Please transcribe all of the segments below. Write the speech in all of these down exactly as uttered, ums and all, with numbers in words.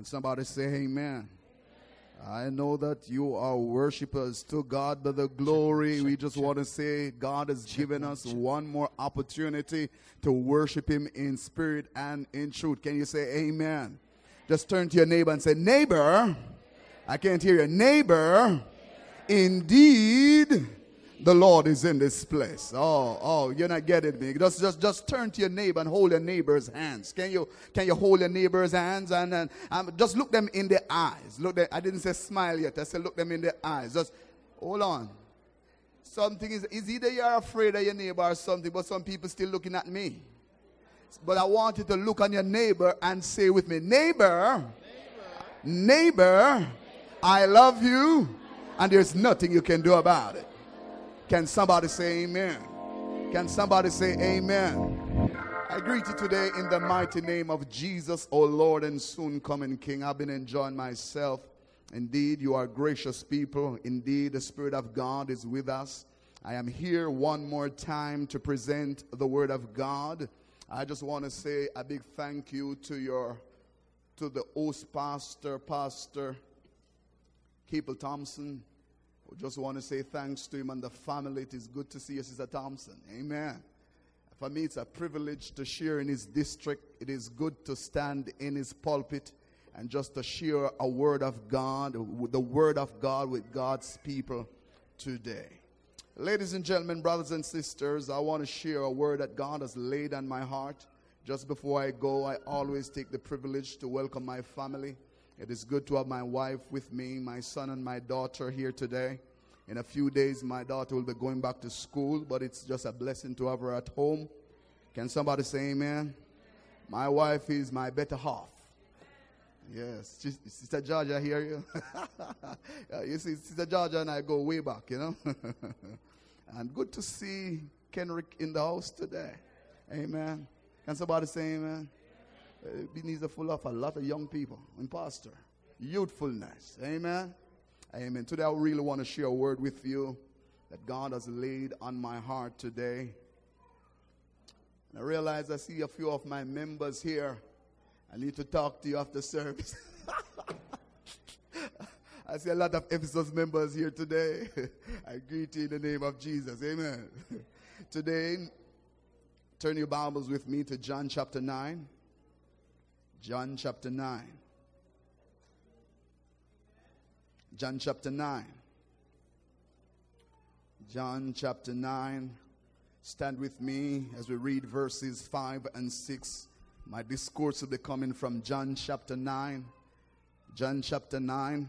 Can somebody say amen? I know that you are worshipers. To God be the glory. We just want to say God has given us one more opportunity to worship him in spirit and in truth. Can you say amen? Just turn to your neighbor and say, neighbor, I can't hear you. Neighbor, indeed, the Lord is in this place. Oh, oh, you're not getting me. Just, just, just turn to your neighbor and hold your neighbor's hands. Can you, can you hold your neighbor's hands and, and um, just look them in the eyes? Look, them, I didn't say smile yet. I said look them in the eyes. Just hold on. Something is, is either you're afraid of your neighbor or something, but some people still looking at me. But I want you to look on your neighbor and say with me, neighbor, neighbor, neighbor, I love you, and there's nothing you can do about it. Can somebody say amen? Can somebody say amen? I greet you today in the mighty name of Jesus, O Lord and soon coming King. I've been enjoying myself. Indeed, you are gracious people. Indeed, the Spirit of God is with us. I am here one more time to present the Word of God. I just want to say a big thank you to your, to the host pastor, Pastor Capel Thompson. We just want to say thanks to him and the family. It is good to see you, Sister Thompson. Amen. For me, it's a privilege to share in his district. It is good to stand in his pulpit and just to share a word of God, the word of God with God's people today. Ladies and gentlemen, brothers and sisters, I want to share a word that God has laid on my heart. Just before I go, I always take the privilege to welcome my family. It is good to have my wife with me, my son and my daughter here today. In a few days, my daughter will be going back to school, but it's just a blessing to have her at home. Can somebody say amen? My wife is my better half. Yes. She's, Sister Georgia, I hear you. You see, Sister Georgia and I go way back, you know. And good to see Kenrick in the house today. Amen. Can somebody say amen? Beneath the full of a lot of young people, and pastor, youthfulness, amen, amen. Today I really want to share a word with you that God has laid on my heart today. And I realize I see a few of my members here. I need to talk to you after service. I see a lot of Ephesus members here today. I greet you in the name of Jesus, amen. Today, turn your Bibles with me to John chapter nine. John chapter nine. John chapter nine. John chapter nine. Stand with me as we read verses five and six. My discourse will be coming from John chapter nine. John chapter nine.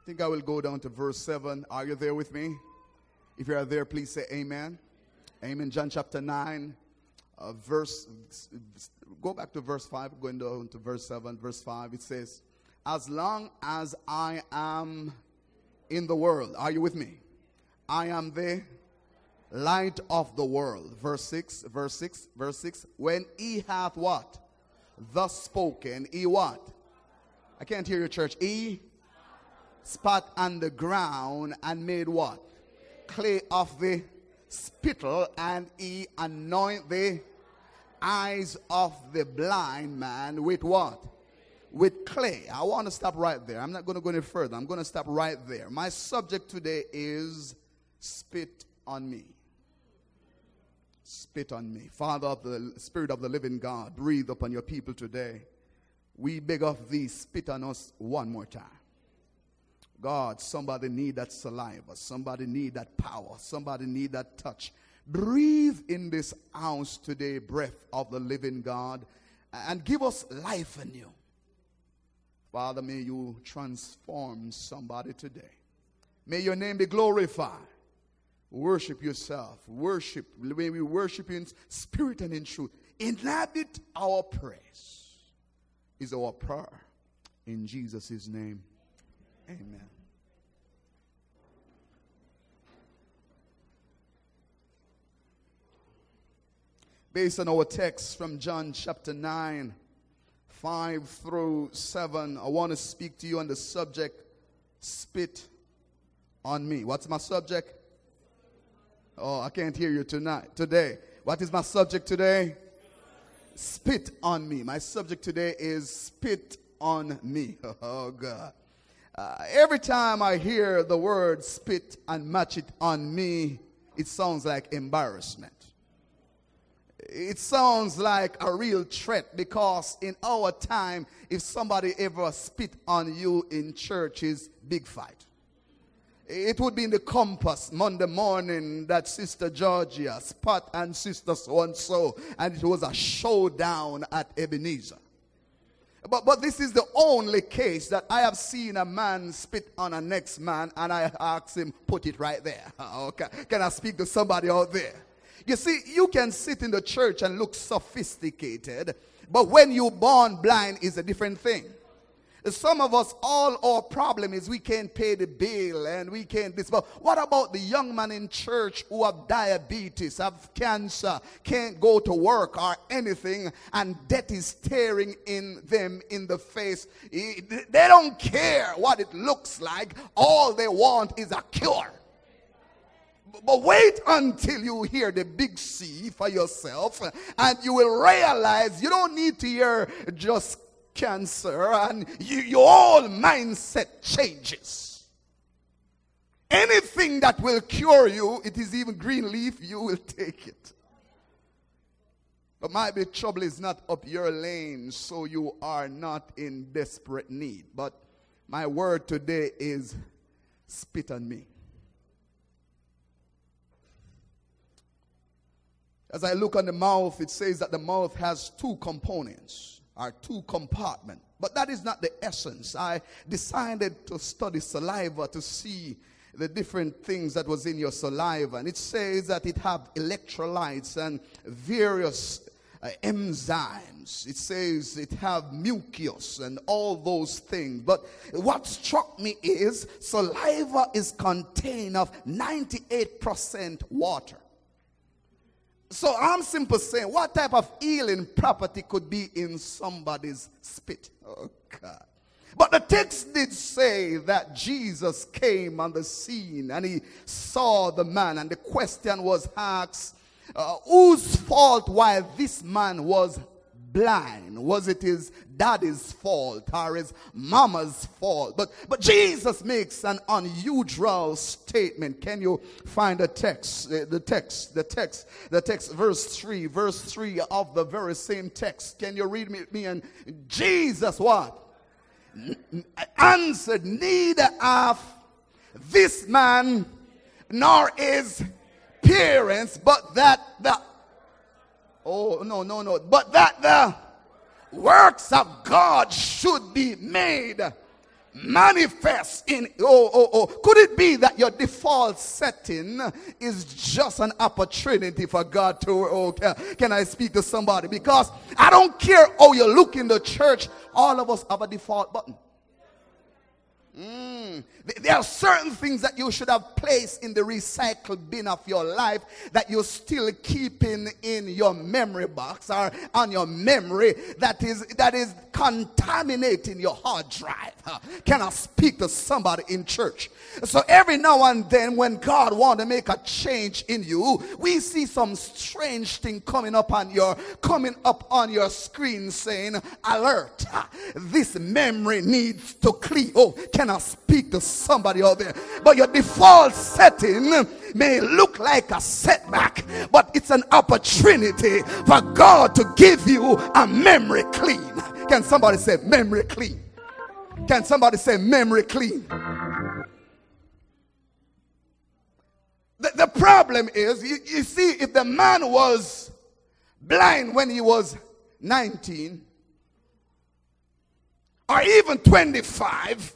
I think I will go down to verse seven. Are you there with me? If you are there, please say amen. Amen. Amen. John chapter nine, uh, verse, go back to verse five, going down to verse seven, verse five. It says, as long as I am in the world, are you with me? I am the light of the world. Verse six, verse six, verse six. When he hath what? Thus spoken, he what? I can't hear your church. He spat on the ground and made what? Clay of the spittle, and he anointed the eyes of the blind man with what? With clay. I want to stop right there. I'm not going to go any further. I'm going to stop right there. My subject today is spit on me. Spit on me. Father of the Spirit of the living God, breathe upon your people today. We beg of thee, spit on us one more time. God, somebody need that saliva. Somebody need that power. Somebody need that touch. Breathe in this house today, breath of the living God, and give us life anew. Father, may you transform somebody today. May your name be glorified. Worship yourself. Worship. May we worship in spirit and in truth. Inhabit our praise is our prayer. In Jesus' name. Amen. Based on our text from John chapter nine, five through seven, I want to speak to you on the subject, spit on me. What's my subject? Oh, I can't hear you tonight. Today. What is my subject today? Spit on me. My subject today is spit on me. Oh, God. Uh, every time I hear the word spit and match it on me, it sounds like embarrassment. It sounds like a real threat, because in our time, if somebody ever spit on you in church, it's big fight. It would be in the Compass Monday morning that Sister Georgia spat and Sister so-and-so, and it was a showdown at Ebenezer. But, but this is the only case that I have seen a man spit on a next man, and I asked him, put it right there. Okay. Can I speak to somebody out there? You see, you can sit in the church and look sophisticated, but when you're born blind is a different thing. Some of us, all our problem is we can't pay the bill and we can't this. But what about the young man in church who have diabetes, have cancer, can't go to work or anything, and death is staring in them in the face? They don't care what it looks like. All they want is a cure. But wait until you hear the big C for yourself, and you will realize you don't need to hear just cancer, and you, your whole mindset changes. Anything that will cure you, it is even green leaf, you will take it. But my big trouble is not up your lane, so you are not in desperate need. But my word today is spit on me. As I look on the mouth, it says that the mouth has two components, or two compartments. But that is not the essence. I decided to study saliva to see the different things that was in your saliva. And it says that it have electrolytes and various uh, enzymes. It says it have mucus and all those things. But what struck me is saliva is contained of ninety-eight percent water. So I'm simply saying, what type of healing property could be in somebody's spit? Oh, God. But the text did say that Jesus came on the scene and he saw the man. And the question was asked, uh, whose fault why this man was blind? Was it his daddy's fault or his mama's fault? But, but Jesus makes an unusual statement. Can you find the text? The text, the text, the text, verse three, verse three of the very same text. Can you read me? me and Jesus what? Answered, neither hath this man nor his parents, but that the Oh, no, no, no. But that the works of God should be made manifest in... Oh, oh, oh. Could it be that your default setting is just an opportunity for God to... Oh, can I speak to somebody? Because I don't care how you look in the church. All of us have a default button. Mm. There are certain things that you should have placed in the recycle bin of your life that you're still keeping in your memory box or on your memory that is that is contaminating your hard drive. Huh? Can I speak to somebody in church? So every now and then when God wants to make a change in you, we see some strange thing coming up on your coming up on your screen saying, alert, huh? This memory needs to clear. Oh, can I speak to somebody out there? But your default setting may look like a setback, but it's an opportunity for God to give you a memory clean. Can somebody say memory clean? Can somebody say memory clean? The, the problem is, you, you see, if the man was blind when he was nineteen or even twenty-five,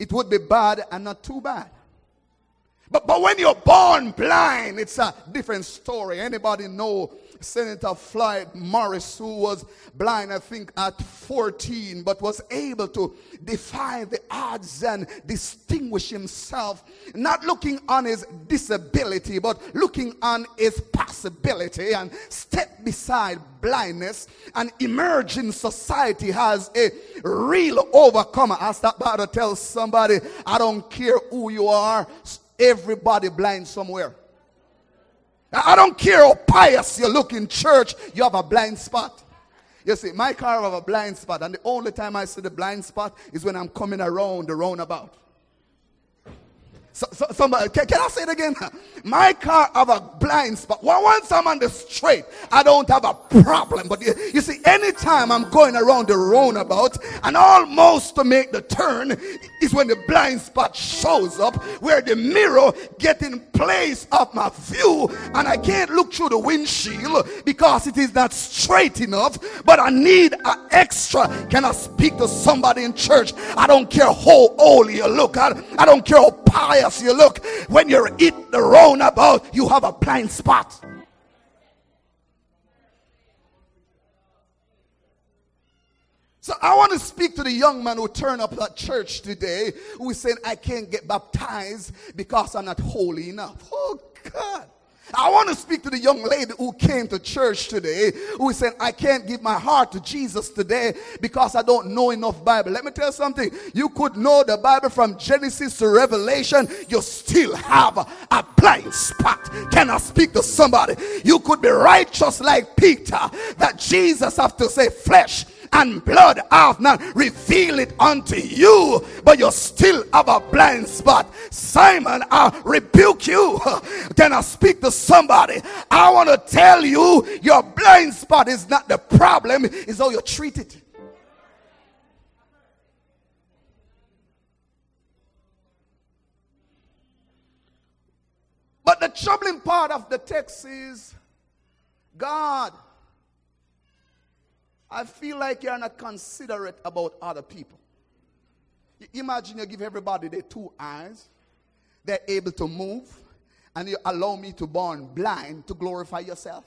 it would be bad and not too bad. But, but when you're born blind, it's a different story. Anybody know Senator Floyd Morris, who was blind, I think, at fourteen, but was able to defy the odds and distinguish himself, not looking on his disability, but looking on his possibility, and step beside blindness and emerge in society as a real overcomer. I start by to tell somebody, I don't care who you are, everybody blind somewhere. I don't care how pious you look in church, you have a blind spot. You see, my car have a blind spot, and the only time I see the blind spot is when I'm coming around the roundabout. So, so, somebody, can, can I say it again? My car have a blind spot. Once I'm on the straight, I don't have a problem. But you, you see, anytime I'm going around the roundabout and almost to make the turn is when the blind spot shows up, where the mirror gets in place of my view, and I can't look through the windshield because it is not straight enough. But I need an extra. Can I speak to somebody in church? I don't care how old you look. I, I don't care how pious you look. When you hit the roundabout, you have a blind spot. So I want to speak to the young man who turned up at church today, who is saying, I can't get baptized because I'm not holy enough. Oh God. I want to speak to the young lady who came to church today, who said, I can't give my heart to Jesus today because I don't know enough Bible. Let me tell you something. You could know the Bible from Genesis to Revelation. You still have a blind spot. Can I speak to somebody? You could be righteous like Peter, that Jesus have to say, flesh and blood have not revealed it unto you, but you still have a blind spot. Simon, I rebuke you. Can I speak to somebody? I want to tell you, your blind spot is not the problem, it's how you treat it. But the troubling part of the text is, God, I feel like you're not considerate about other people. Imagine you give everybody their two eyes, they're able to move, and you allow me to born blind to glorify yourself.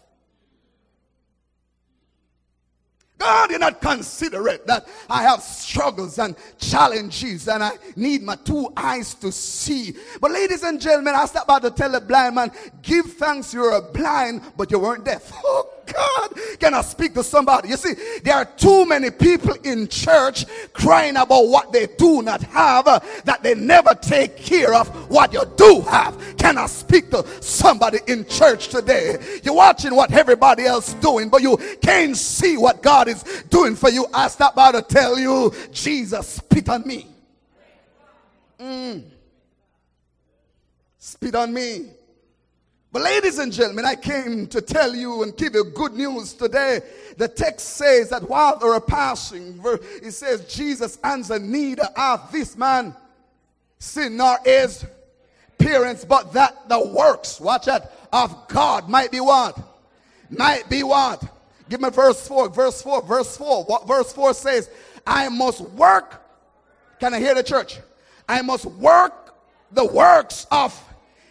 God, you're not considerate that I have struggles and challenges and I need my two eyes to see. But ladies and gentlemen, I was about to tell a blind man, give thanks you were blind, but you weren't deaf. Oh God, can I speak to somebody? You see, there are too many people in church crying about what they do not have, uh, that they never take care of what you do have. Can I speak to somebody in church today? You're watching what everybody else is doing, but you can't see what God is doing for you. I stop by to tell you, Jesus spit on me. Mm. Spit on me. But ladies and gentlemen, I came to tell you and give you good news today. The text says that while they were passing, it says, Jesus answered, neither hath this man sinned nor his parents, but that the works, watch that, of God might be what? Might be what? Give me verse four, verse four, verse four. What verse four says, I must work. Can I hear the church? I must work the works of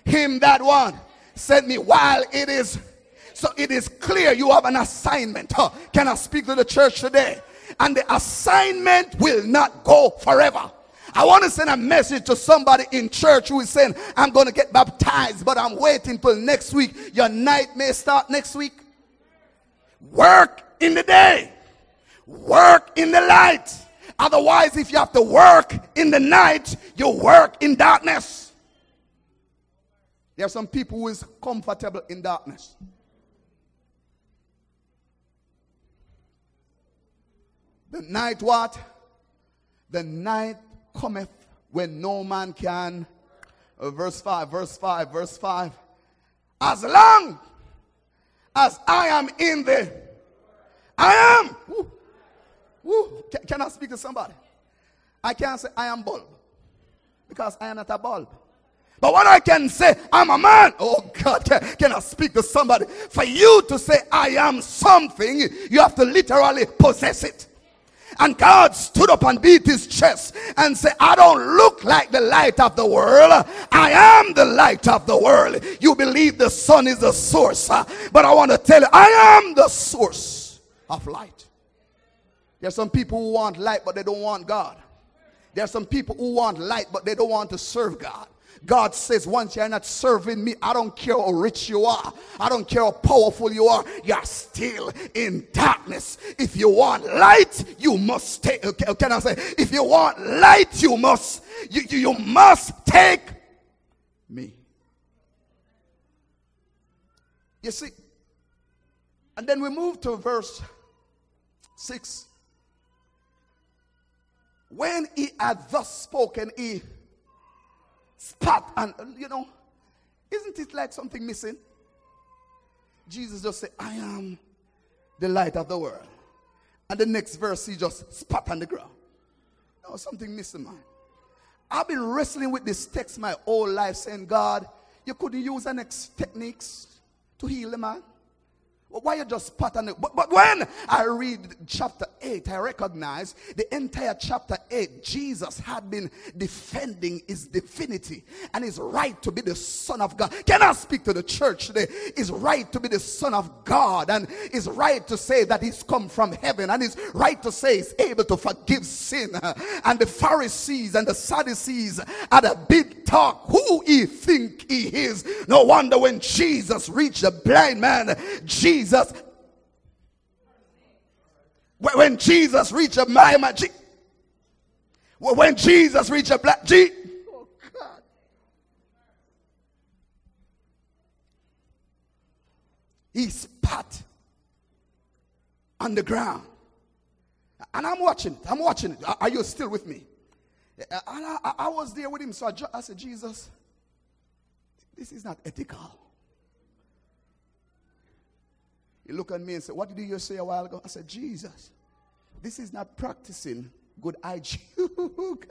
him that one sent me while it is. So it is clear you have an assignment. Huh? Can I speak to the church today? And the assignment will not go forever. I want to send a message to somebody in church who is saying, I'm going to get baptized, but I'm waiting till next week. Your night may start next week. Work in the day. Work in the light. Otherwise, if you have to work in the night, you work in darkness. There are some people who is comfortable in darkness. The night what? The night cometh when no man can. Uh, verse five, verse five, verse five. As long as I am in the, I am. Woo, woo. Can, can I speak to somebody? I can't say I am bulb because I am not a bulb. But what I can say, I'm a man. Oh God, can, can I speak to somebody? For you to say, I am something, you have to literally possess it. And God stood up and beat his chest and said, I don't look like the light of the world. I am the light of the world. You believe the sun is the source. Huh? But I want to tell you, I am the source of light. There are some people who want light, but they don't want God. There are some people who want light, but they don't want to serve God. God says, once you're not serving me, I don't care how rich you are. I don't care how powerful you are. You're still in darkness. If you want light, you must stay. Okay, can I say, if you want light, you must, you, you, you must take me. You see? And then we move to verse six. When he had thus spoken, he spat, and you know, isn't it like something missing? Jesus just said, I am the light of the world. And the next verse, he just spat on the ground. No, something missing, man. I've been wrestling with this text my whole life, saying, God, you couldn't use an ex techniques to heal the man. Why you just spat on it? But, but when I read chapter eight, I recognize the entire chapter eight, Jesus had been defending his divinity and his right to be the Son of God. Can I speak to the church today? His right to be the Son of God, and his right to say that he's come from heaven, and his right to say he's able to forgive sin. And the Pharisees and the Sadducees had a big talk. Who he think he is? No wonder when Jesus reached the blind man, Jesus Jesus, when Jesus reached a mama, when Jesus reached a black G, oh God. He spat on the ground. And I'm watching it. I'm watching it. Are you still with me? And I, I, I was there with him. So I, I said, Jesus, this is not ethical. He looked at me and said, what did you say a while ago? I said, Jesus, this is not practicing good hygiene.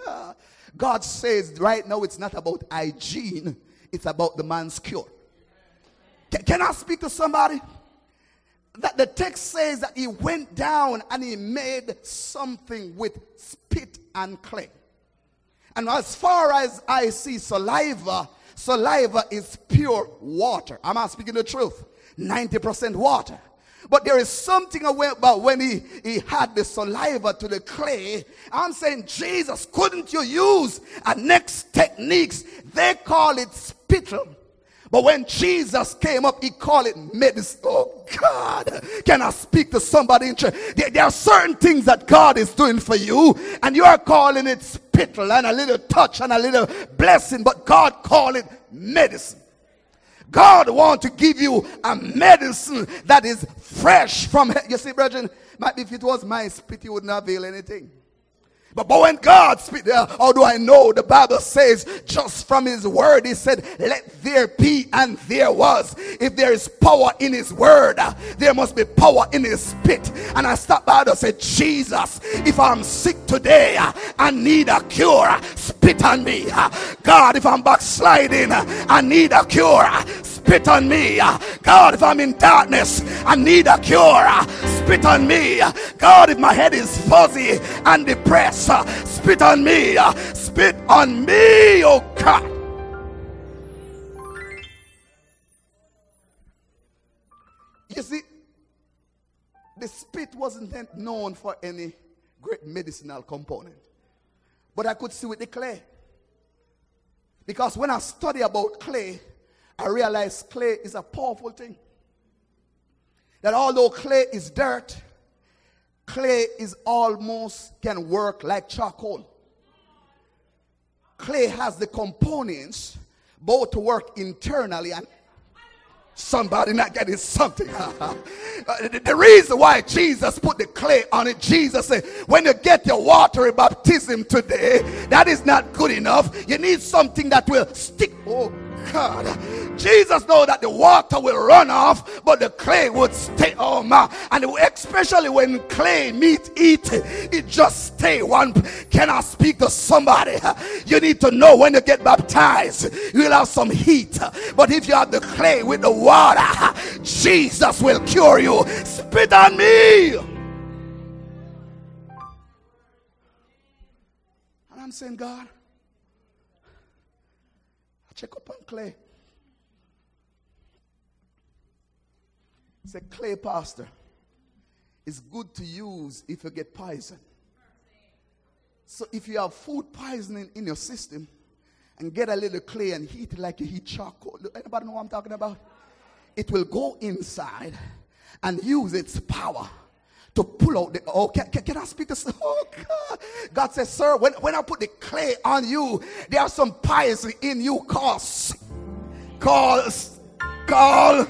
God. God says right now it's not about hygiene. It's about the man's cure. Can, can I speak to somebody? That the text says that he went down and he made something with spit and clay. And as far as I see saliva, saliva is pure water. Am I speaking the truth? ninety percent water. But there is something about when he, he had the saliva to the clay. I'm saying, Jesus, couldn't you use a next techniques? They call it spittle. But when Jesus came up, he called it medicine. Oh, God. Can I speak to somebody in church? There, there are certain things that God is doing for you, and you are calling it spittle and a little touch and a little blessing, but God called it medicine. God wants to give you a medicine that is fresh from heaven. You see, brethren, maybe if it was my spit, it would not avail anything. But, but when God spit, uh, how do I know? The Bible says, just from his word, he said, let there be, and there was. If there is power in his word, uh, there must be power in his spit. And I stopped by and said, Jesus, if I'm sick today, uh, I need a cure. Uh, spit on me. Uh, God, if I'm backsliding, uh, I need a cure. Uh, spit on me. Uh, God, if I'm in darkness, I need a cure. Uh, spit on me. Uh, God, if my head is fuzzy and depressed, Uh, spit on me, uh, spit on me, oh God. You see, the spit wasn't then known for any great medicinal component. But I could see with the clay. Because when I study about clay, I realize clay is a powerful thing. That although clay is dirt, clay is almost can work like charcoal. Clay has the components both to work internally and somebody not getting something. The reason why Jesus put the clay on it, Jesus said, when you get your watery baptism today, that is not good enough. You need something that will stick. Oh God. Jesus knows that the water will run off, but the clay would stay on. And especially when clay meet it, it just stay one. Can I speak to somebody? You need to know when you get baptized, you will have some heat. But if you have the clay with the water, Jesus will cure you. Spit on me. And I'm saying, God, check up on clay. It's a clay pastor. It's good to use if you get poison. So if you have food poisoning in your system and get a little clay and heat it like you heat charcoal. Anybody know what I'm talking about? It will go inside and use its power to pull out the, oh, can, can, can I speak this? Oh, God. God says, sir, when, when I put the clay on you, there are some piety in you. Cause, cause, call,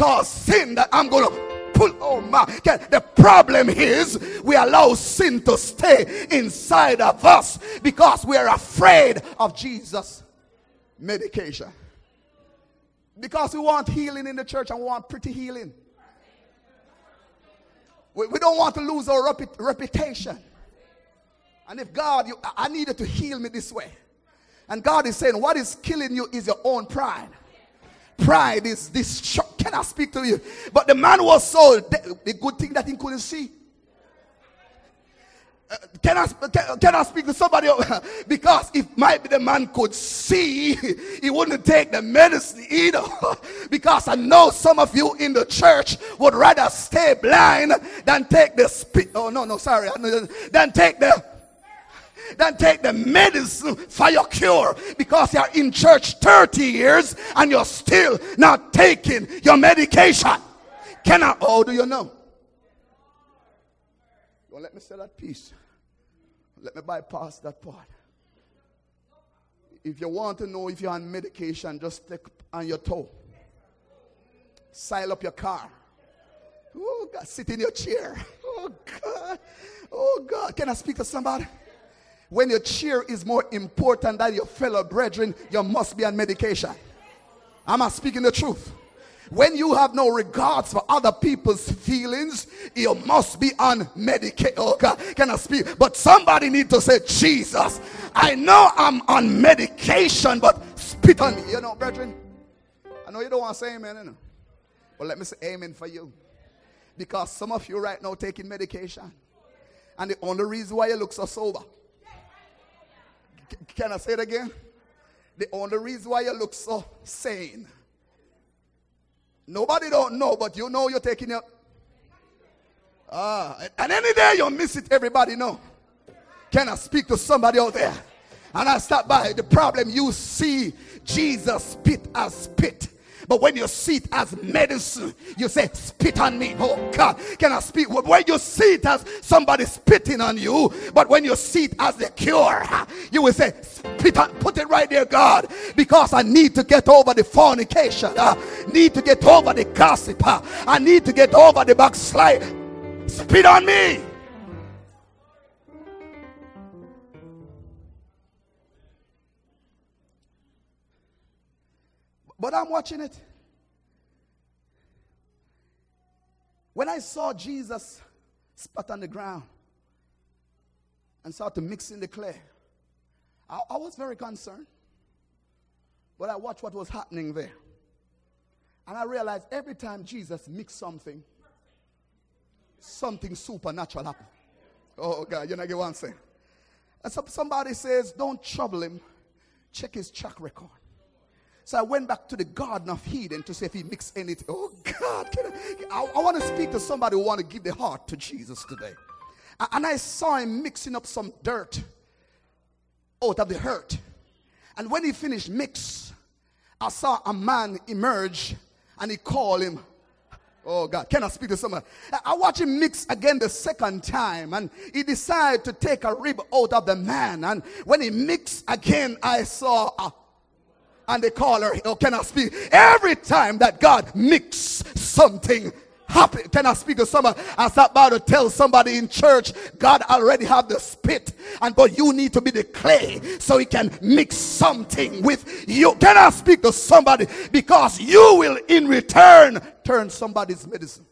called sin that I'm going to pull on. The problem is we allow sin to stay inside of us because we are afraid of Jesus' medication. Because we want healing in the church and we want pretty healing. We, we don't want to lose our repu- reputation. And if God, you, I needed to heal me this way. And God is saying, what is killing you is your own pride. Pride is this. Can I speak to you? But the man was sold the good thing that he couldn't see. Uh, can, I, can, can I speak to somebody? Because if maybe the man could see, he wouldn't take the medicine either. Because I know some of you in the church would rather stay blind than take the spit. Oh no, no, sorry, than take the than take the medicine for your cure. Because you're in church thirty years and you're still not taking your medication. Can I? Oh, do you know? Don't let me say that piece. Let me bypass that part. If you want to know if you're on medication, just take on your toe. Sail up your car. Oh, God, sit in your chair. Oh, God. Oh, God. Can I speak to somebody? When your chair is more important than your fellow brethren, you must be on medication. Am I speaking the truth? When you have no regards for other people's feelings, you must be on medication. Oh God, can I speak? But somebody need to say, Jesus, I know I'm on medication, but spit on me. You know, brethren, I know you don't want to say amen, you know? But let me say amen for you. Because some of you right now taking medication. And the only reason why you look so sober. C- can I say it again? The only reason why you look so sane. Nobody don't know, but you know you're taking your... Ah, and any day you miss it, everybody know. Can I speak to somebody out there? And I stop by. The problem, you see Jesus spit as spit. But when you see it as medicine, you say, spit on me. Oh, God, can I speak? When you see it as somebody spitting on you, but when you see it as the cure, you will say, spit on, put it right there, God, because I need to get over the fornication. I need to get over the gossip. I need to get over the backslide. Spit on me. But I'm watching it. When I saw Jesus spat on the ground and started mixing the clay, I, I was very concerned. But I watched what was happening there. And I realized every time Jesus mixed something, something supernatural happened. Oh, God, you know what I'm saying? And so somebody says, don't trouble him. Check his track record. So I went back to the Garden of Eden to see if he mixed anything. Oh, God. Can I, I, I want to speak to somebody who want to give their heart to Jesus today. And I saw him mixing up some dirt out of the hurt. And when he finished mix, I saw a man emerge and he called him. Oh, God. Can I speak to somebody? I watched him mix again the second time. And he decided to take a rib out of the man. And when he mixed again, I saw a... And they call her, oh, can I speak? Every time that God mixes something happen, can I speak to someone? I start about to tell somebody in church, God already have the spit, and but you need to be the clay so he can mix something with you. Can I speak to somebody? Because you will in return turn somebody's medicine.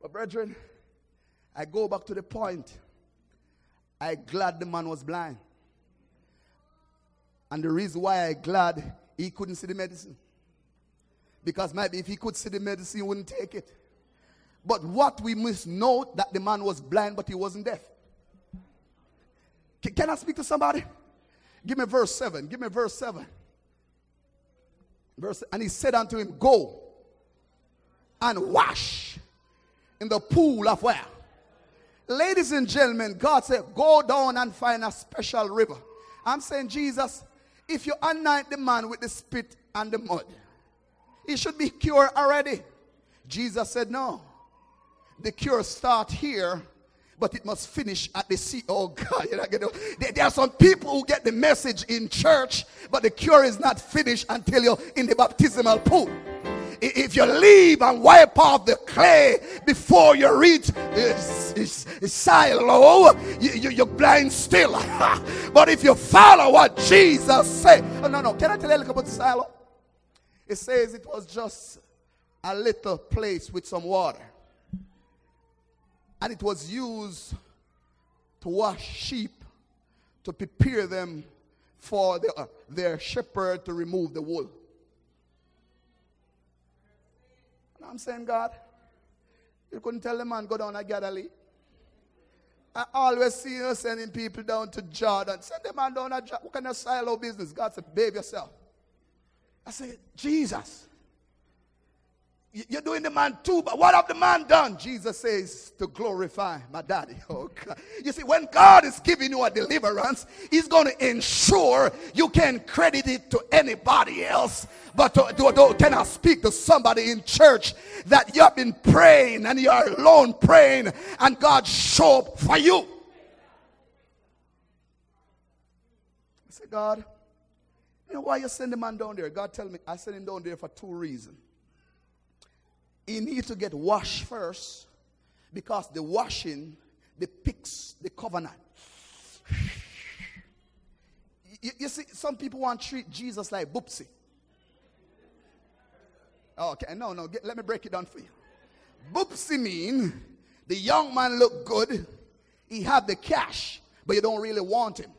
But brethren, I go back to the point. I glad the man was blind. And the reason why I glad he couldn't see the medicine. Because maybe if he could see the medicine, he wouldn't take it. But what we must know that the man was blind, but he wasn't deaf. Can, can I speak to somebody? Give me verse seven. Give me verse seven. Verse, and he said unto him, go and wash in the pool of where? Ladies and gentlemen, God said, go down and find a special river. I'm saying, Jesus, if you anoint the man with the spit and the mud, he should be cured already. Jesus said, no. The cure starts here, but it must finish at the sea. Oh God, you're not gonna, there, there are some people who get the message in church, but the cure is not finished until you're in the baptismal pool. If you leave and wipe off the clay before you reach it's, it's, it's silo, you, you, you're blind still. But if you follow what Jesus said, oh, no, no, can I tell you a little about the silo? It says it was just a little place with some water, and it was used to wash sheep to prepare them for the, uh, their shepherd to remove the wool. I'm saying, God, you couldn't tell the man go down to Galilee. I always see you sending people down to Jordan. Send the man down to Jordan. What kind of silo business? God said, behave yourself. I said, Jesus, you're doing the man too, but what have the man done? Jesus says, to glorify my daddy. Oh God. You see, when God is giving you a deliverance, he's going to ensure you can credit it to anybody else. But to, to, to, can I speak to somebody in church that you have been praying and you are alone praying and God show up for you? I say, God, you know why you send the man down there? God tell me, I sent him down there for two reasons. He needs to get washed first, because the washing depicts the covenant. You, you see, some people want to treat Jesus like Boopsy. Okay, no, no, get, let me break it down for you. Boopsy means the young man look good, he have the cash, but you don't really want him.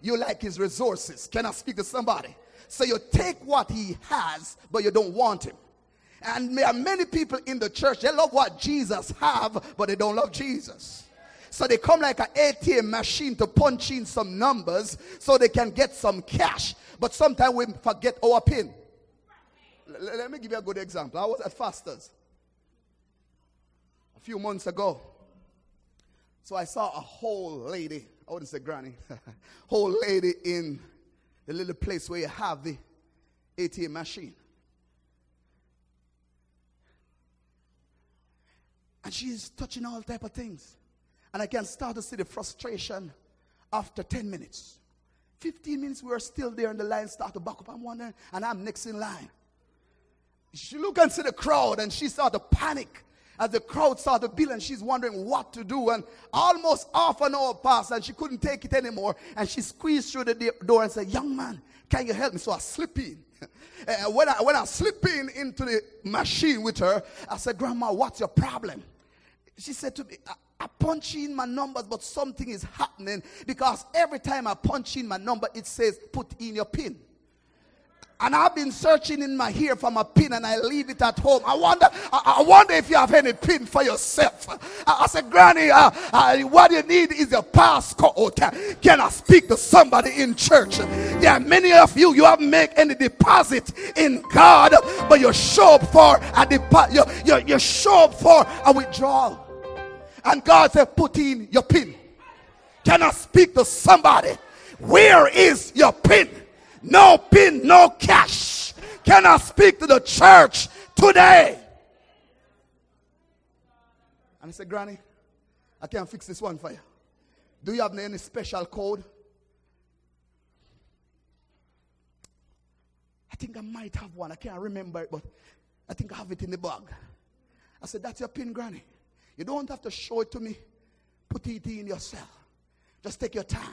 You like his resources. Can I speak to somebody? So you take what he has, but you don't want him. And there are many people in the church, they love what Jesus have, but they don't love Jesus. So they come like an A T M machine to punch in some numbers so they can get some cash. But sometimes we forget our pin. L- let me give you a good example. I was at Foster's a few months ago. So I saw a whole lady, I wouldn't say granny, whole lady in the little place where you have the A T M machine. And she's touching all type of things. And I can start to see the frustration after ten minutes. fifteen minutes, we were still there and the line started to back up. I'm wondering, and I'm next in line. She looked and see the crowd and she started to panic as the crowd started to build, and she's wondering what to do. And almost half an hour passed and she couldn't take it anymore. And she squeezed through the door and said, young man, can you help me? So I slip in. Uh, when I when I slip in into the machine with her, I said, Grandma, what's your problem? She said to me, I, I punch in my numbers, but something is happening, because every time I punch in my number, it says, put in your pin. And I've been searching in my ear for my pin, and I leave it at home. I wonder I, I wonder if you have any pin for yourself. I, I said, Granny, uh, uh, what you need is your passcode. Can I speak to somebody in church? There are many of you, you haven't made any deposit in God, but you show up for a deposit. You, you, you show up for a withdrawal. And God said, put in your pin. Can I speak to somebody? Where is your pin? No pin, no cash. Can I speak to the church today? And I said, Granny, I can't fix this one for you. Do you have any special code? I think I might have one. I can't remember it, but I think I have it in the bag. I said, that's your pin, Granny. You don't have to show it to me. Put it in yourself. Just take your time.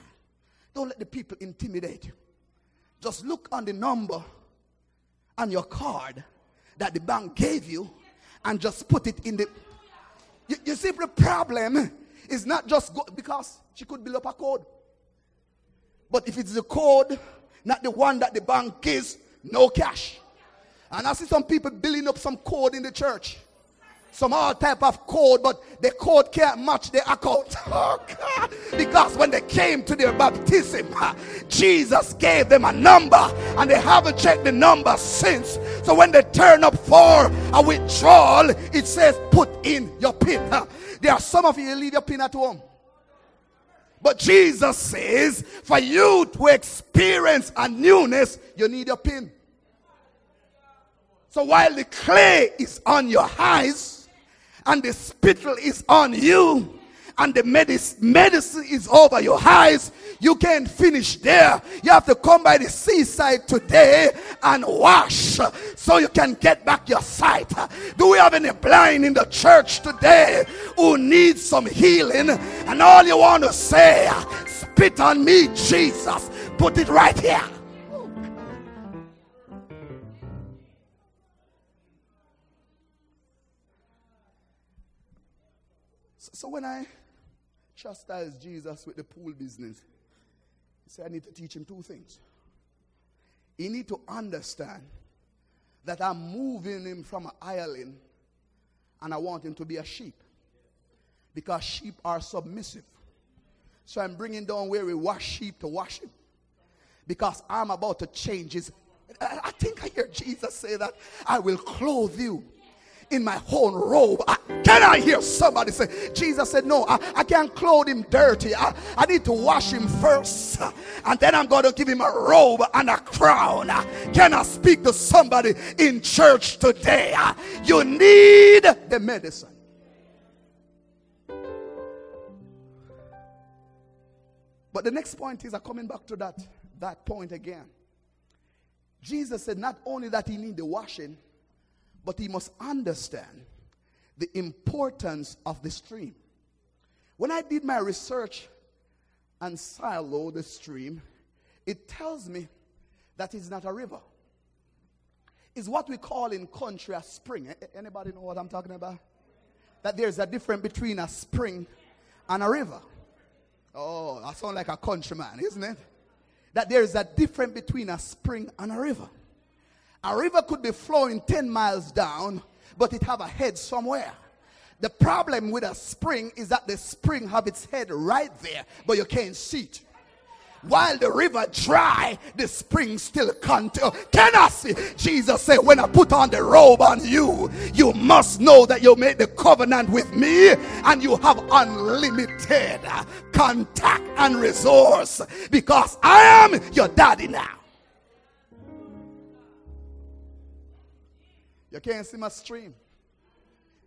Don't let the people intimidate you. Just look on the number on your card that the bank gave you and just put it in the... You, you see, the problem is not just... Go, because she could build up a code. But if it's the code, not the one that the bank gives, no cash. And I see some people building up some code in the church. Some odd type of code, but the code can't match their account. Oh God. Because when they came to their baptism, Jesus gave them a number, and they haven't checked the number since. So when they turn up for a withdrawal, it says put in your pin. There are some of you who leave your pin at home. But Jesus says for you to experience a newness, you need your pin. So while the clay is on your eyes and the spittle is on you, and the medicine, medicine is over your eyes, you can't finish there. You have to come by the seaside today and wash so you can get back your sight. Do we have any blind in the church today who needs some healing, and all you want to say, spit on me, Jesus, put it right here? So when I chastise Jesus with the pool business, he said, I need to teach him two things. He need to understand that I'm moving him from an hireling, and I want him to be a sheep, because sheep are submissive. So I'm bringing down where we wash sheep to wash him, because I'm about to change his. I think I hear Jesus say that I will clothe you in my own robe. I, can I hear somebody say, Jesus said, no, I, I can't clothe him dirty. I, I need to wash him first, and then I'm going to give him a robe and a crown. Can I speak to somebody in church today? You need the medicine. But the next point is, I'm coming back to that, that point again. Jesus said not only that he need the washing, but he must understand the importance of the stream. When I did my research and silo the stream, it tells me that it's not a river. It's what we call in country a spring. Anybody know what I'm talking about? That there's a difference between a spring and a river. Oh, I sound like a countryman, isn't it? That there's a difference between a spring and a river. A river could be flowing ten miles down, but it have a head somewhere. The problem with a spring is that the spring have its head right there, but you can't see it. While the river dry, the spring still can't. Can I see? Jesus said, when I put on the robe on you, you must know that you made the covenant with me, and you have unlimited contact and resource, because I am your daddy now. You can't see my stream.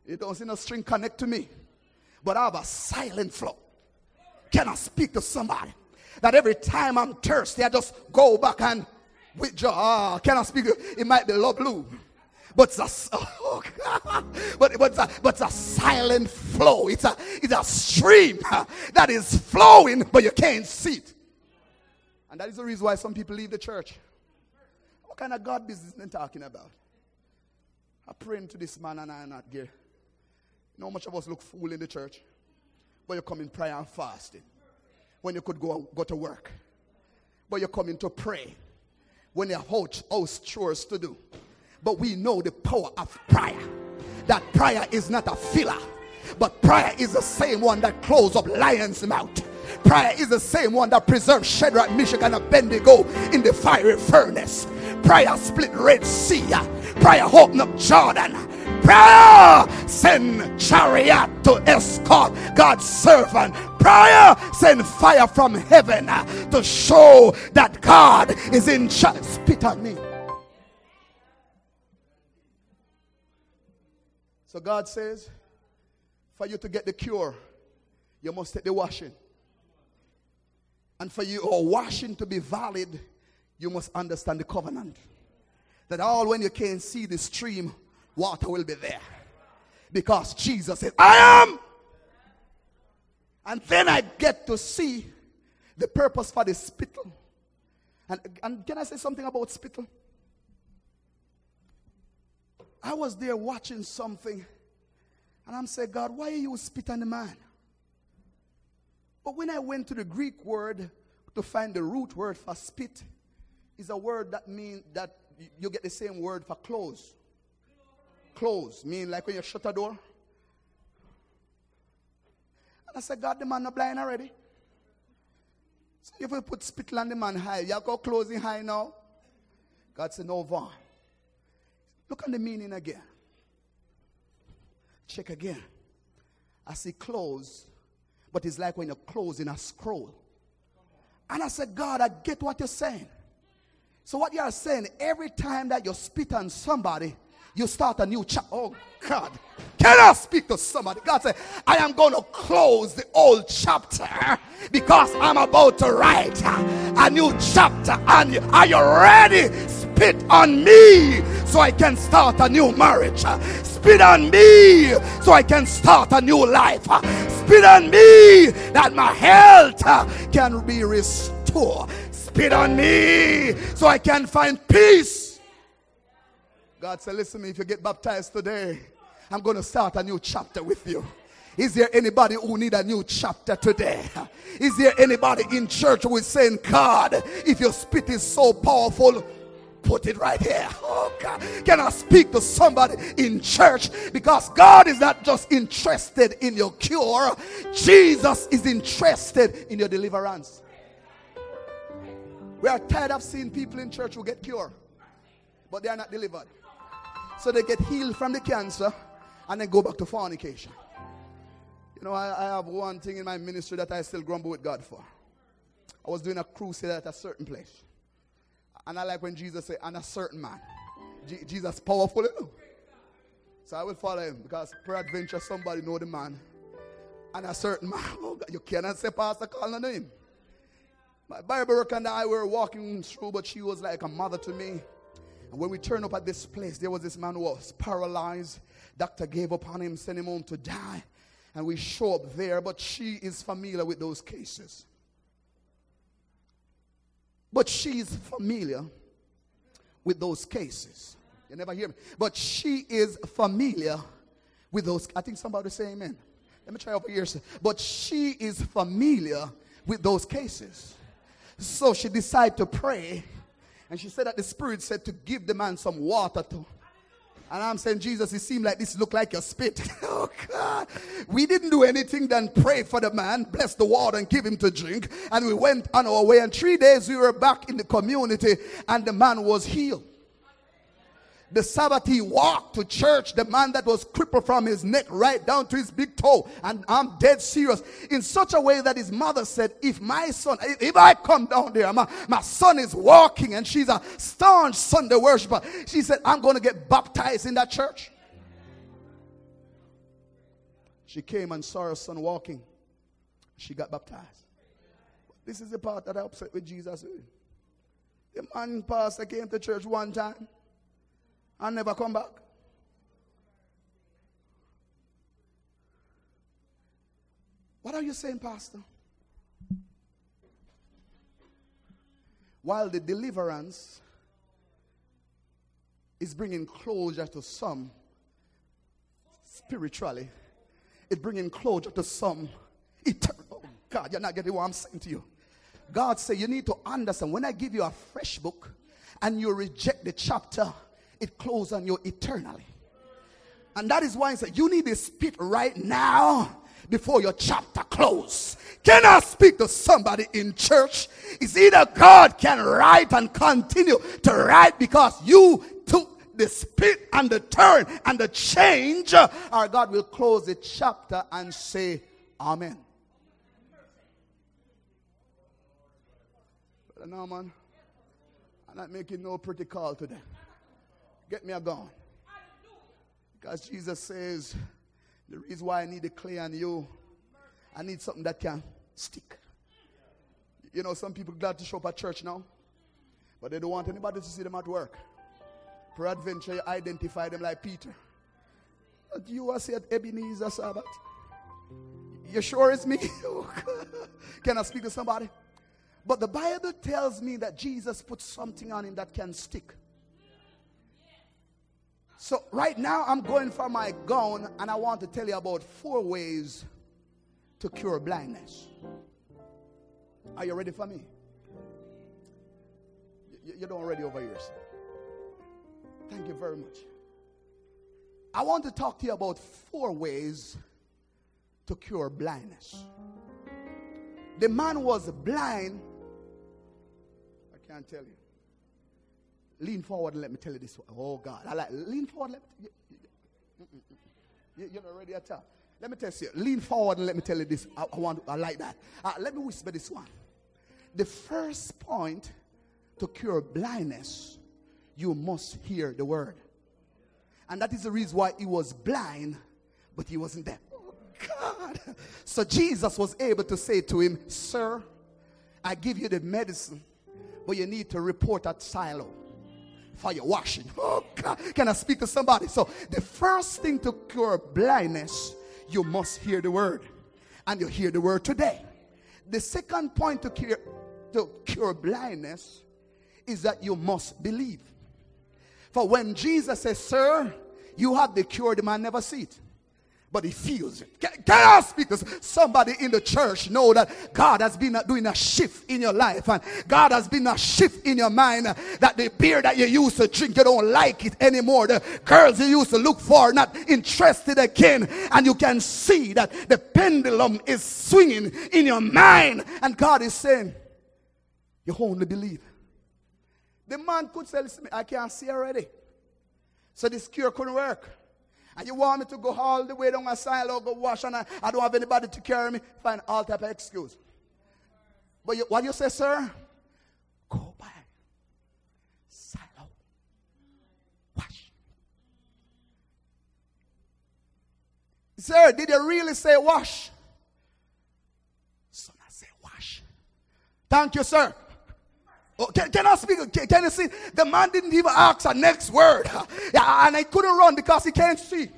You don't see no stream connect to me. But I have a silent flow. Can I speak to somebody? That every time I'm thirsty, I just go back and withdraw. Ah, can I speak? It might be low blue. But it's a, oh but, but, it's a, but it's a silent flow. It's a, it's a stream that is flowing, but you can't see it. And that is the reason why some people leave the church. What kind of God business are they talking about? I pray to this man and I am not gay. You know how much of us look fool in the church? But you come in prayer and fasting when you could go, go to work. But you come in to pray when you have house chores to do. But we know the power of prayer. That prayer is not a filler. But prayer is the same one that closes up lions' mouth. Prayer is the same one that preserves Shadrach, Meshach, and Abednego in the fiery furnace. Prayer split Red Sea. Prayer open up Jordan. Prayer send chariot to escort God's servant. Prayer send fire from heaven to show that God is in charge. Spit on me. So God says, for you to get the cure, you must take the washing. And for your washing to be valid, you must understand the covenant. That all when you can't see the stream, water will be there. Because Jesus said, I am. And then I get to see the purpose for the spittle. And, and can I say something about spittle? I was there watching something. And I'm saying, God, why are you spit on the man? But when I went to the Greek word to find the root word for spit, is a word that means that you get the same word for close. Close mean like when you shut a door. And I said, God, the man not blind already. So if we put spittle on the man high, you go closing high now. God said, no, Vaughn. Look at the meaning again. Check again. I see close. But it's like when you're closing a scroll. And I said, God, I get what you're saying. So what you are saying, every time that you spit on somebody, you start a new chapter. Oh God, can I speak to somebody? God said, I am going to close the old chapter because I'm about to write a new chapter. And are you ready? Spit on me so I can start a new marriage. Spit on me so I can start a new life. Spit on me that my health can be restored. Spit on me so I can find peace. God said, listen to me, if you get baptized today, I'm going to start a new chapter with you. Is there anybody who need a new chapter today? Is there anybody in church who is saying, God, if your spit is so powerful, put it right here. Oh God, can I speak to somebody in church? Because God is not just interested in your cure. Jesus is interested in your deliverance. We are tired of seeing people in church who get cured, but they are not delivered. So they get healed from the cancer and then go back to fornication. You know, I, I have one thing in my ministry that I still grumble with God for. I was doing a crusade at a certain place. And I like when Jesus said, and a certain man. G- Jesus powerful, you know? So I will follow him because peradventure somebody know the man. And a certain man. Oh God, you cannot say pastor call on him. My Bible reckon that I were walking through, but she was like a mother to me. And when we turned up at this place, there was this man who was paralyzed. Doctor gave up on him, sent him home to die. And we show up there, but she is familiar with those cases. But she's familiar with those cases. You never hear me. But she is familiar with those. I think somebody say amen. Let me try over here. But she is familiar with those cases. So she decided to pray. And she said that the Spirit said to give the man some water to. And I'm saying, Jesus, it seemed like this looked like your spit. Oh, God. We didn't do anything than pray for the man, bless the water, and give him to drink. And we went on our way. And three days we were back in the community, and the man was healed. The Sabbath he walked to church, the man that was crippled from his neck right down to his big toe. And I'm dead serious. In such a way that his mother said, if my son, if I come down there, my, my son is walking, and she's a staunch Sunday worshiper. She said, I'm going to get baptized in that church. She came and saw her son walking. She got baptized. This is the part that I upset with Jesus. The man pastor came to church one time. And never come back. What are you saying, Pastor? While the deliverance is bringing closure to some spiritually, it's bringing closure to some eternal. Oh God, you're not getting what I'm saying to you. God said you need to understand. When I give you a fresh book and you reject the chapter, it closes on you eternally. And that is why I said, you need to spit right now before your chapter closes. Can I speak to somebody in church? It's either God can write and continue to write because you took the spit and the turn and the change, or God will close the chapter and say, amen. But now, man, I'm not making no pretty call today. Get me a gun. Because Jesus says, the reason why I need the clay and you, I need something that can stick. You know, some people glad to show up at church now, but they don't want anybody to see them at work. Peradventure, you identify them like Peter. But you are said Ebenezer Sabbath. You sure it's me? Can I speak to somebody? But the Bible tells me that Jesus put something on him that can stick. So right now I'm going for my gown, and I want to tell you about four ways to cure blindness. Are you ready for me? You, you don't already over here, sir. Thank you very much. I want to talk to you about four ways to cure blindness. The man was blind. I can't tell you. Lean forward and let me tell you this one. Oh, God. I like lean forward. Let me you, you, you, you're not ready at all. Let me test you. Lean forward and let me tell you this. I, I want. I like that. Uh, let me whisper this one. The first point to cure blindness, you must hear the word. And that is the reason why he was blind, but he wasn't there. Oh, God. So Jesus was able to say to him, sir, I give you the medicine, but you need to report at Silo for your washing. Oh, God. Can I speak to somebody? So the first thing to cure blindness, you must hear the word. And you hear the word today. The second point to cure, to cure blindness is that you must believe. For when Jesus says, sir, you have the cure, the man never sees it, but he feels it. Can, can I speak to somebody in the church? Know that God has been doing a shift in your life, and God has been a shift in your mind, that the beer that you used to drink, you don't like it anymore. The girls you used to look for, not interested again. And you can see that the pendulum is swinging in your mind. And God is saying, you only believe. The man could say, listen, I can't see already. So this cure couldn't work. And you want me to go all the way down a silo, go wash, and I, I don't have anybody to carry me. Find all type of excuse. But you, what you say, sir? Go by silo, wash. Sir, did you really say wash? Son, I say wash. Thank you, sir. Oh, can, can I speak? Can, can you see? The man didn't even ask a next word. Yeah, and I couldn't run because he can't see.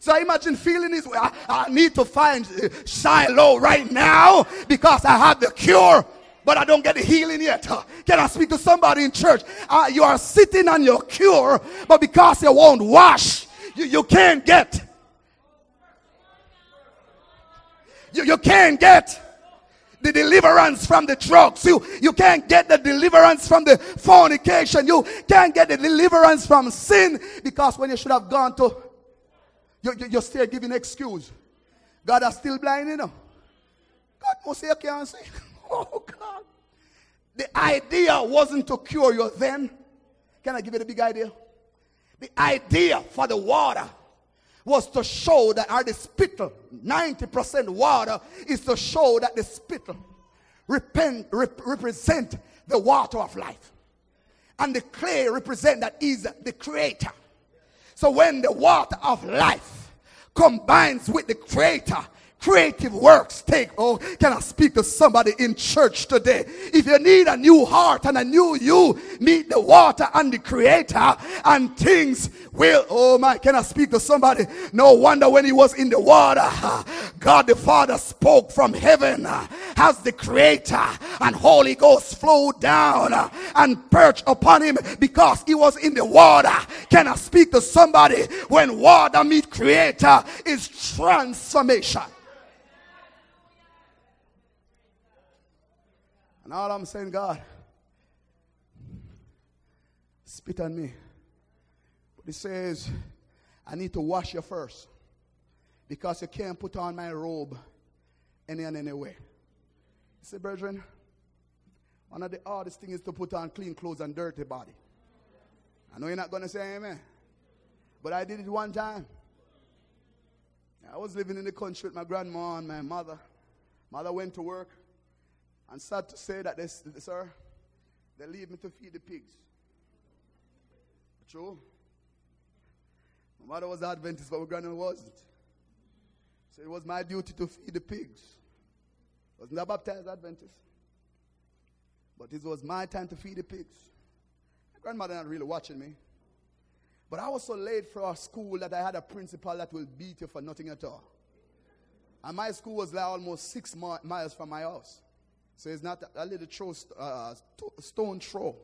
So I imagine feeling his way. I, I need to find Shiloh right now because I have the cure, but I don't get the healing yet. Can I speak to somebody in church? Uh, you are sitting on your cure, but because you won't wash, you, you can't get. You, you can't get. The deliverance from the drugs. You, you can't get the deliverance from the fornication. You can't get the deliverance from sin. Because when you should have gone to, you, you, you're still giving excuse. God is still blind, you know. God must say, I can't see. Oh, God. The idea wasn't to cure you then. Can I give you the big idea? The idea for the water was to show that, or the spittle, ninety percent water is to show that the spittle repent, rep, represent the water of life. And the clay represent that is the creator. So when the water of life combines with the creator, creative works take. Oh, can I speak to somebody in church today? If you need a new heart and a new you, meet the water and the creator, and things will. Oh my, can I speak to somebody? No wonder when he was in the water, God the Father spoke from heaven as the creator, and Holy Ghost flowed down and perched upon him because he was in the water. Can I speak to somebody? When water meet creator is transformation. And all I'm saying, God, spit on me. But he says, I need to wash you first. Because you can't put on my robe any and any way. You see, brethren, one of the hardest things is to put on clean clothes and dirty body. I know you're not going to say amen. But I did it one time. I was living in the country with my grandma and my mother. Mother went to work. And sad to say that, this, sir, they leave me to feed the pigs. True. My mother was Adventist, but my grandma wasn't. So it was my duty to feed the pigs. I was not baptized Adventist. But it was my time to feed the pigs. My grandmother not really watching me. But I was so late for our school that I had a principal that will beat you for nothing at all. And my school was like almost six mi- miles from my house. So it's not a little throw, uh, stone throw.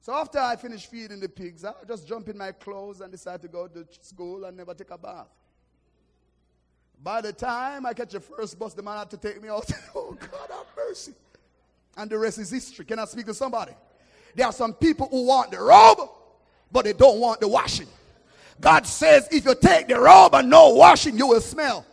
So after I finished feeding the pigs, I just jumped in my clothes and decided to go to school and never take a bath. By the time I catch the first bus, the man had to take me out. Oh, God have mercy. And the rest is history. Can I speak to somebody? There are some people who want the robe, but they don't want the washing. God says if you take the robe and no washing, you will smell.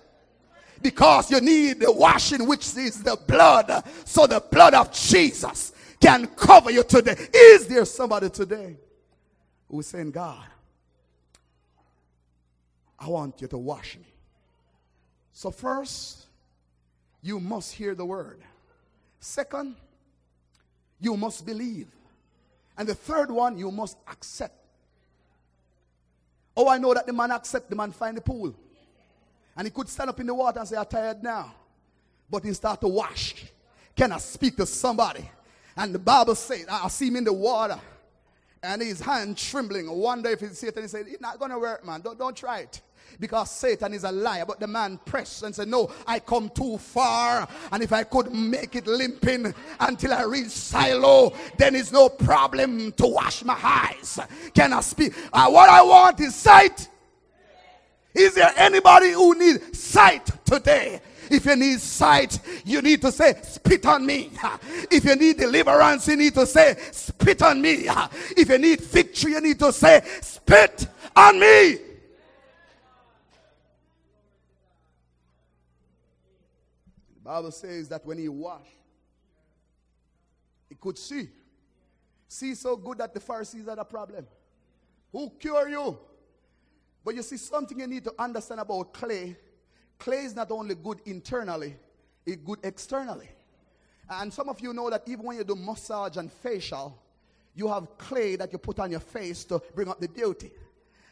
Because you need the washing, which is the blood. So the blood of Jesus can cover you today. Is there somebody today who is saying, God, I want you to wash me? So first, you must hear the word. Second, you must believe. And the third one, you must accept. Oh, I know that the man accept the man find the pool. And he could stand up in the water and say, I'm tired now. But he start to wash. Can I speak to somebody? And the Bible said, I see him in the water. And his hand trembling. I wonder if it's Satan. He said, it's not going to work, man. Don't, don't try it. Because Satan is a liar. But the man pressed and said, no, I come too far. And if I could make it limping until I reach Silo, then it's no problem to wash my eyes. Can I speak? Uh, what I want is sight. Is there anybody who needs sight today? If you need sight, you need to say, spit on me. If you need deliverance, you need to say, spit on me. If you need victory, you need to say, spit on me. The Bible says that when he washed, he could see. See so good that the Pharisees had a problem. Who cure you? But you see, something you need to understand about clay. Clay is not only good internally, it's good externally. And some of you know that even when you do massage and facial, you have clay that you put on your face to bring up the beauty.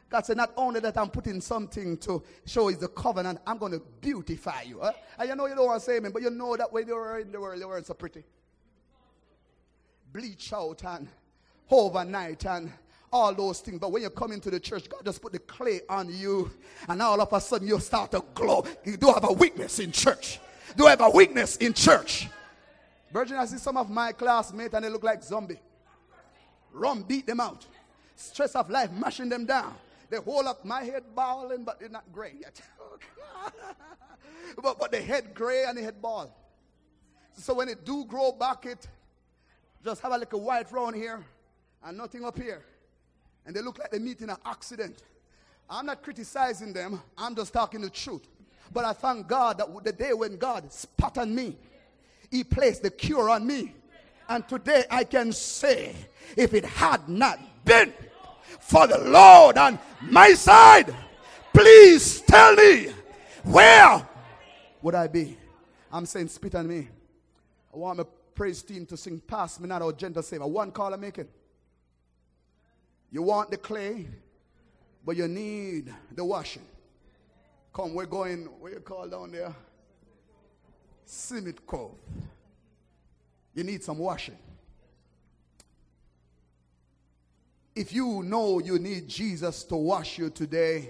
God said, not only that I'm putting something to show is the covenant, I'm going to beautify you. Huh? And you know you don't want to say amen, but you know that when you were in the world, you weren't so pretty. Bleach out and overnight and all those things. But when you come into the church, God just put the clay on you. And all of a sudden you start to glow. You do have a weakness in church. Do have a weakness in church. Virgin, I see some of my classmates and they look like zombies. Rum beat them out. Stress of life mashing them down. They hold up my head balding, but they're not gray yet. but, but the head gray and the head bald. So when it do grow back, it just have a little white round here and nothing up here. And they look like they meet in an accident. I'm not criticizing them. I'm just talking the truth. But I thank God that the day when God spat on me, he placed the cure on me. And today I can say, if it had not been for the Lord on my side, please tell me, where would I be? I'm saying, spit on me. I want my praise team to sing past me, not our gentle savior. One call I'm making. You want the clay, but you need the washing. Come, we're going, what do you call down there? Summit Cove. You need some washing. If you know you need Jesus to wash you today,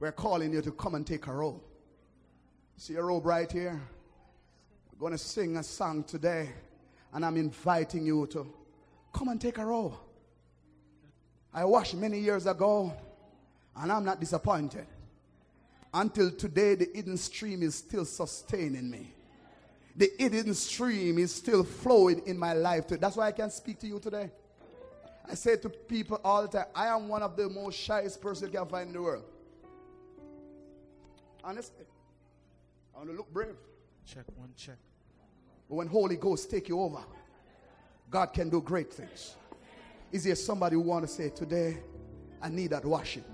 we're calling you to come and take a robe. See a robe right here? We're going to sing a song today, and I'm inviting you to come and take a robe. I washed many years ago, and I'm not disappointed. Until today, the hidden stream is still sustaining me. The hidden stream is still flowing in my life. Too. That's why I can speak to you today. I say to people all the time, I am one of the most shyest person you can find in the world. Honestly, I want to look brave. Check, one check. But when Holy Ghost take you over, God can do great things. Is there somebody who want to say, today, I need that washing.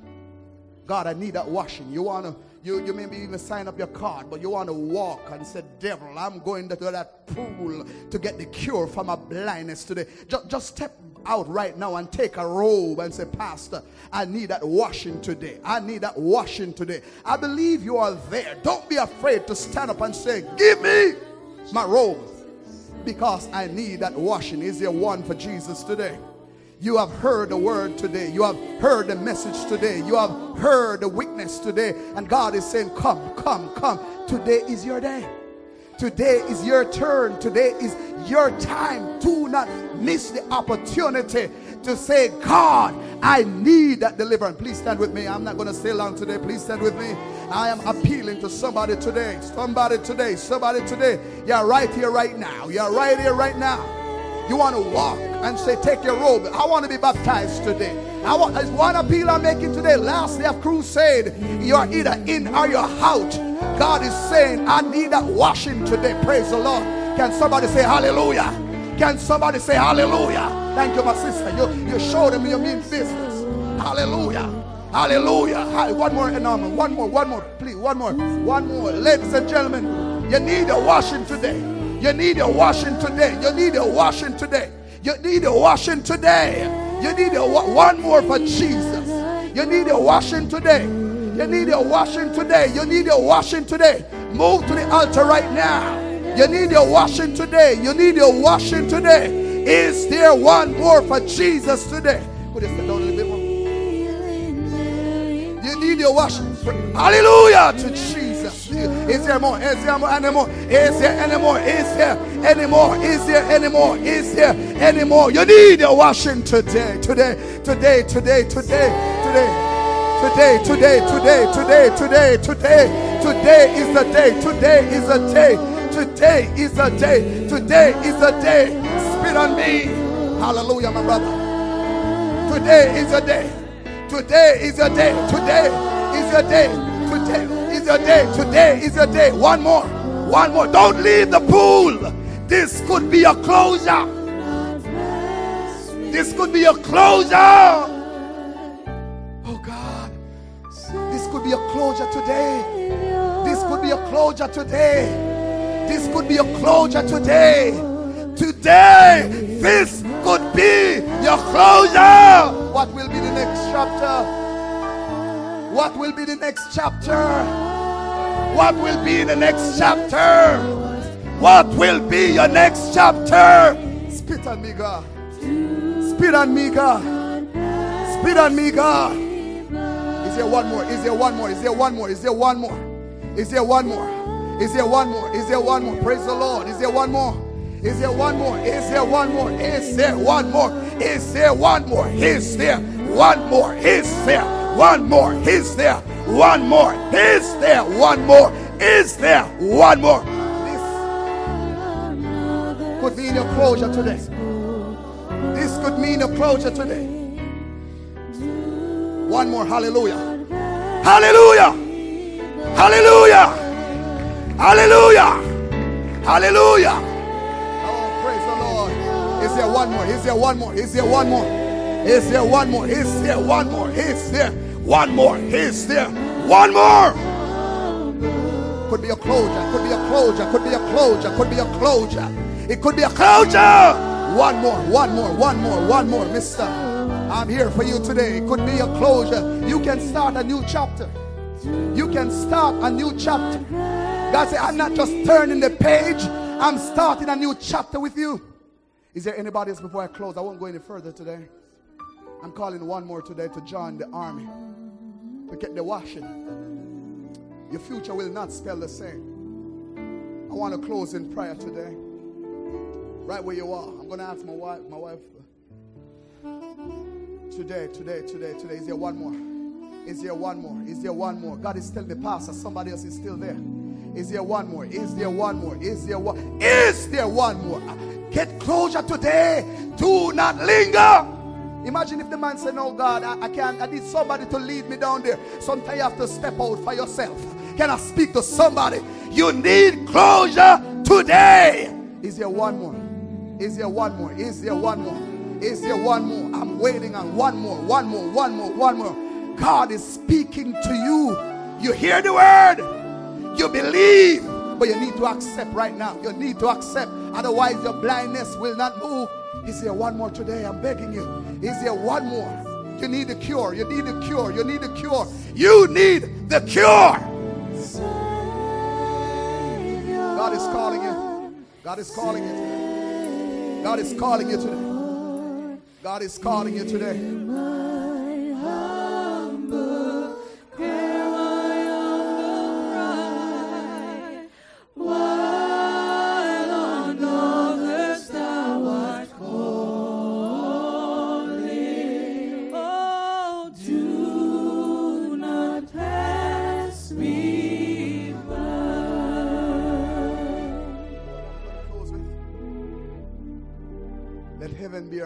God, I need that washing. You want to, you, you maybe even sign up your card, but you want to walk and say, devil, I'm going to that pool to get the cure for my blindness today. Just, just step out right now and take a robe and say, Pastor, I need that washing today. I need that washing today. I believe you are there. Don't be afraid to stand up and say, give me my robe because I need that washing. Is there one for Jesus today? You have heard the word today. You have heard the message today. You have heard the witness today. And God is saying, come, come, come. Today is your day. Today is your turn. Today is your time. Do not miss the opportunity to say, God, I need that deliverance. Please stand with me. I'm not going to stay long today. Please stand with me. I am appealing to somebody today. Somebody today. Somebody today. You're right here right now. You're right here right now. You want to walk and say, take your robe. I want to be baptized today. I want, I want to appeal I'm making today. Last day of crusade, you're either in or you're out. God is saying, I need that washing today. Praise the Lord. Can somebody say hallelujah? Can somebody say hallelujah? Thank you, my sister. You, you showed me you mean business. Hallelujah. Hallelujah. One more, enormous. One more, one more, please. One more, one more. Ladies and gentlemen, you need a washing today. You need a washing today. You need a washing today. You need a washing today. You need a wa- one more for Jesus. You need a washing today. You need a washing today. You need a washing today. Move to the altar right now. You need your washing today. You need your washing today. Is there one more for Jesus today? Could you sit down a little bit more? You need your washing. Hallelujah to Jesus. Is there more? Is there any more? Is there any more? Is there any more? Is there any more? Is there any more? You need your washing today. Today, today, today, today, today. Today, today, today, today, today, today, today is the day. Today is the day. Today is the day. Today is the day. Spit on me. Hallelujah, my brother. Today is the day. Today is the day. Today is the day. Today is the day. Today is the day. One more. One more. Don't leave the pool. This could be your closure. This could be your closure. Oh God. This could be a closure today. This could be a closure today. This could be a closure today. Today, this could be your closure. What will be the next chapter? What will be the next chapter? What will be the next chapter? What will be your next chapter? Spit on me, God. Spit on me, God. Spit on me, God. Is there one more? Is there one more? Is there one more? Is there one more? Is there one more? Is there one more? Is there one more? Praise the Lord. Is there one more? Is there one more? Is there one more? Is there one more? Is there one more? Is there one more? Is there one more? Is there one more? Is there one more? Is there one more? This could mean your closure today. This could mean your closure today. One more, hallelujah. Hallelujah. Hallelujah. Hallelujah. Hallelujah. Oh, praise the Lord. Is there one more? Is there one more? Is there one more? Is there one more? Is there one more? Is there one more? Is there one more? Could be a closure. Could be a closure. Could be a closure. Could be a closure. It could be a closure. One more, one more, one more, one more, mister. I'm here for you today. It could be a closure. You can start a new chapter. You can start a new chapter. God said, I'm not just turning the page. I'm starting a new chapter with you. Is there anybody else before I close? I won't go any further today. I'm calling one more today to join the army. To get the washing. Your future will not spell the same. I want to close in prayer today. Right where you are. I'm going to ask my wife. My wife. Today, today, today, today. Is there one more? Is there one more? Is there one more? God is telling the pastor, somebody else is still there. Is there one more? Is there one more? Is there one? Is there one more? Get closure today. Do not linger. Imagine if the man said, no, God, I, I can't. I need somebody to lead me down there. Sometimes you have to step out for yourself. Can I speak to somebody? You need closure today. Is there one more? Is there one more? Is there one more? Is there one more? I'm waiting on one more, one more, one more, one more. God is speaking to you. You hear the word. You believe. But you need to accept right now. You need to accept. Otherwise your blindness will not move. Is there one more today? I'm begging you. Is there one more? You need a cure. You need a cure. You need a cure. You need the cure. God is calling you. God is calling you today. God is calling you today. God is calling you today.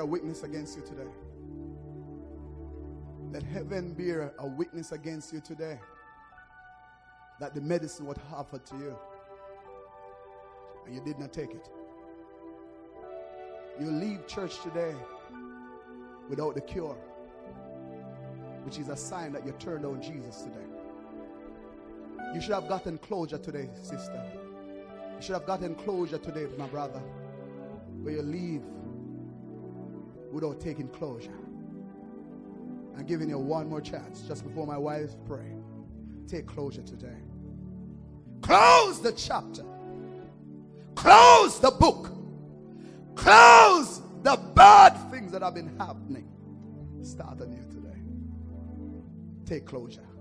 Witness against you today. Let heaven bear a witness against you today that the medicine was offered to you and you did not take it. You leave church today without the cure, which is a sign that you turned on Jesus today. You should have gotten closure today, sister. You should have gotten closure today, my brother, where you leave without taking closure. I'm giving you one more chance just before my wife pray. Take closure today. Close the chapter. Close the book. Close the bad things that have been happening. Start anew today. Take closure.